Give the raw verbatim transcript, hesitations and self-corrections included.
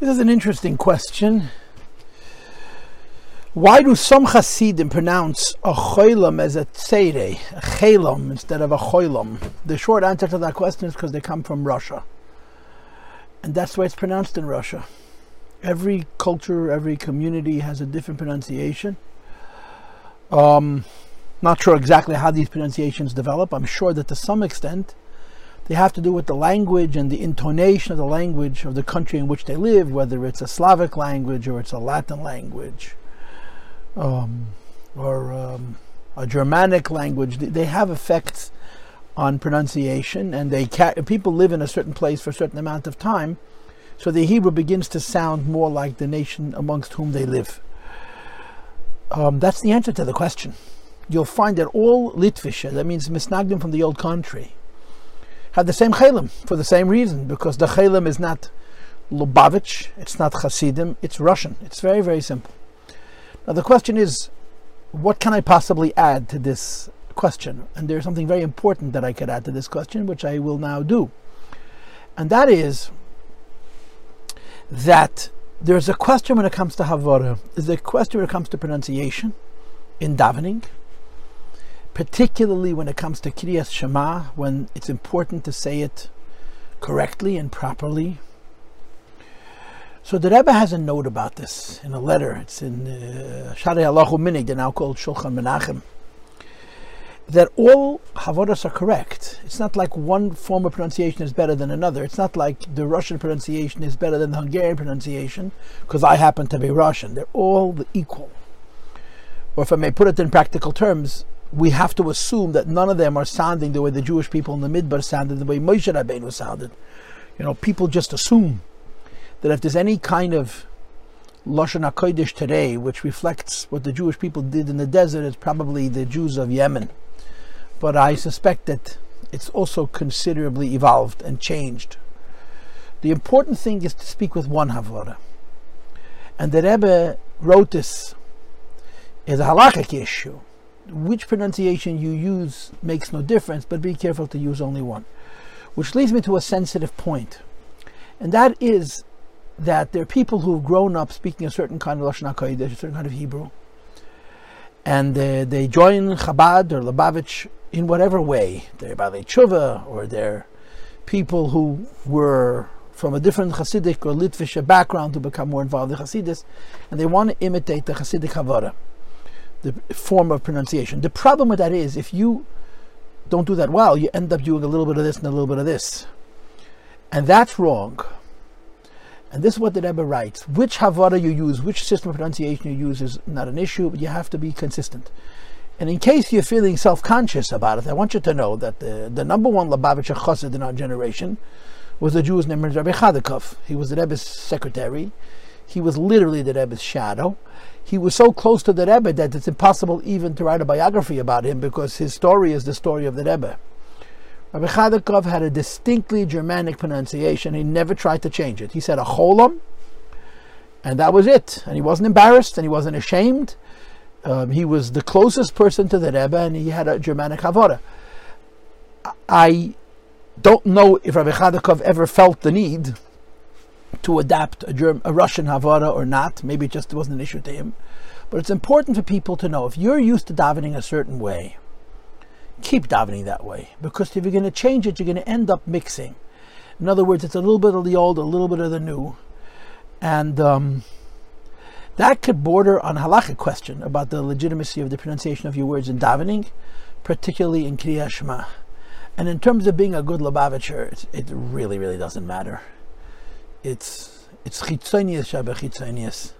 This is an interesting question. Why do some Chassidim pronounce a cholam as a tseire, a chaylam instead of a cholam? The short answer to that question is because they come from Russia. And that's the way it's pronounced in Russia. Every culture, every community has a different pronunciation. Um, not sure exactly how these pronunciations develop. I'm sure that to some extent they have to do with the language and the intonation of the language of the country in which they live, whether it's a Slavic language or it's a Latin language um, or um, a Germanic language. They have effects on pronunciation, and they ca people live in a certain place for a certain amount of time, so the Hebrew begins to sound more like the nation amongst whom they live. Um, that's the answer to the question. You'll find that all Litvisha, that means Misnagdim from the old country, have the same chaylam for the same reason, because the chaylam is not Lubavitch, it's not Chassidim, it's Russian. It's very, very simple. Now the question is, what can I possibly add to this question? And there's something very important that I could add to this question, which I will now do. And that is that there's a question when it comes to Havorah, there's a question when it comes to pronunciation in davening, particularly when it comes to Kiryas Shema, when it's important to say it correctly and properly. So the Rebbe has a note about this in a letter. It's in Sharia uh, HaLochu Minig, they're now called Shulchan Menachem, that all Havorahs are correct. It's not like one form of pronunciation is better than another. It's not like the Russian pronunciation is better than the Hungarian pronunciation, because I happen to be Russian. They're all the equal. Or if I may put it in practical terms, we have to assume that none of them are sounding the way the Jewish people in the Midbar sounded, the way Moshe Rabbeinu sounded. You know, people just assume that if there's any kind of Lashon HaKodesh today, which reflects what the Jewish people did in the desert, it's probably the Jews of Yemen. But I suspect that it's also considerably evolved and changed. The important thing is to speak with one Havorah. And the Rebbe wrote this as a halakhic issue. Which pronunciation you use makes no difference, but be careful to use only one. Which leads me to a sensitive point, and that is that there are people who have grown up speaking a certain kind of Lashon HaKodesh, a certain kind of Hebrew, and uh, they join Chabad or Lubavitch in whatever way. They're Baalei Tshuva, or they're people who were from a different Hasidic or Litvisha background who become more involved in Hasidus, and they want to imitate the Hasidic Havorah, the form of pronunciation. The problem with that is, if you don't do that well, you end up doing a little bit of this and a little bit of this. And that's wrong. And this is what the Rebbe writes. Which Havorah you use, which system of pronunciation you use is not an issue, but you have to be consistent. And in case you're feeling self-conscious about it, I want you to know that the, the number one Lubavitcher Chossid in our generation was a Jew named Rabbi Chadakov. He was the Rebbe's secretary. He was literally the Rebbe's shadow. He was so close to the Rebbe that it's impossible even to write a biography about him, because his story is the story of the Rebbe. Rabbi Chadakov had a distinctly Germanic pronunciation. He never tried to change it. He said a cholam, and that was it. And he wasn't embarrassed, and he wasn't ashamed. Um, he was the closest person to the Rebbe, and he had a Germanic Havorah. I don't know if Rabbi Chadakov ever felt the need to adapt a, German, a Russian Havorah or not. Maybe it just wasn't an issue to him. But it's important for people to know, if you're used to davening a certain way, keep davening that way, because if you're going to change it, you're going to end up mixing. In other words, it's a little bit of the old, a little bit of the new, and um, that could border on halakhic question about the legitimacy of the pronunciation of your words in davening, particularly in Kriyas Shema. And in terms of being a good Lubavitcher, it, it really, really doesn't matter. It's it's chitsoinyus, shabbat chitsoinyus.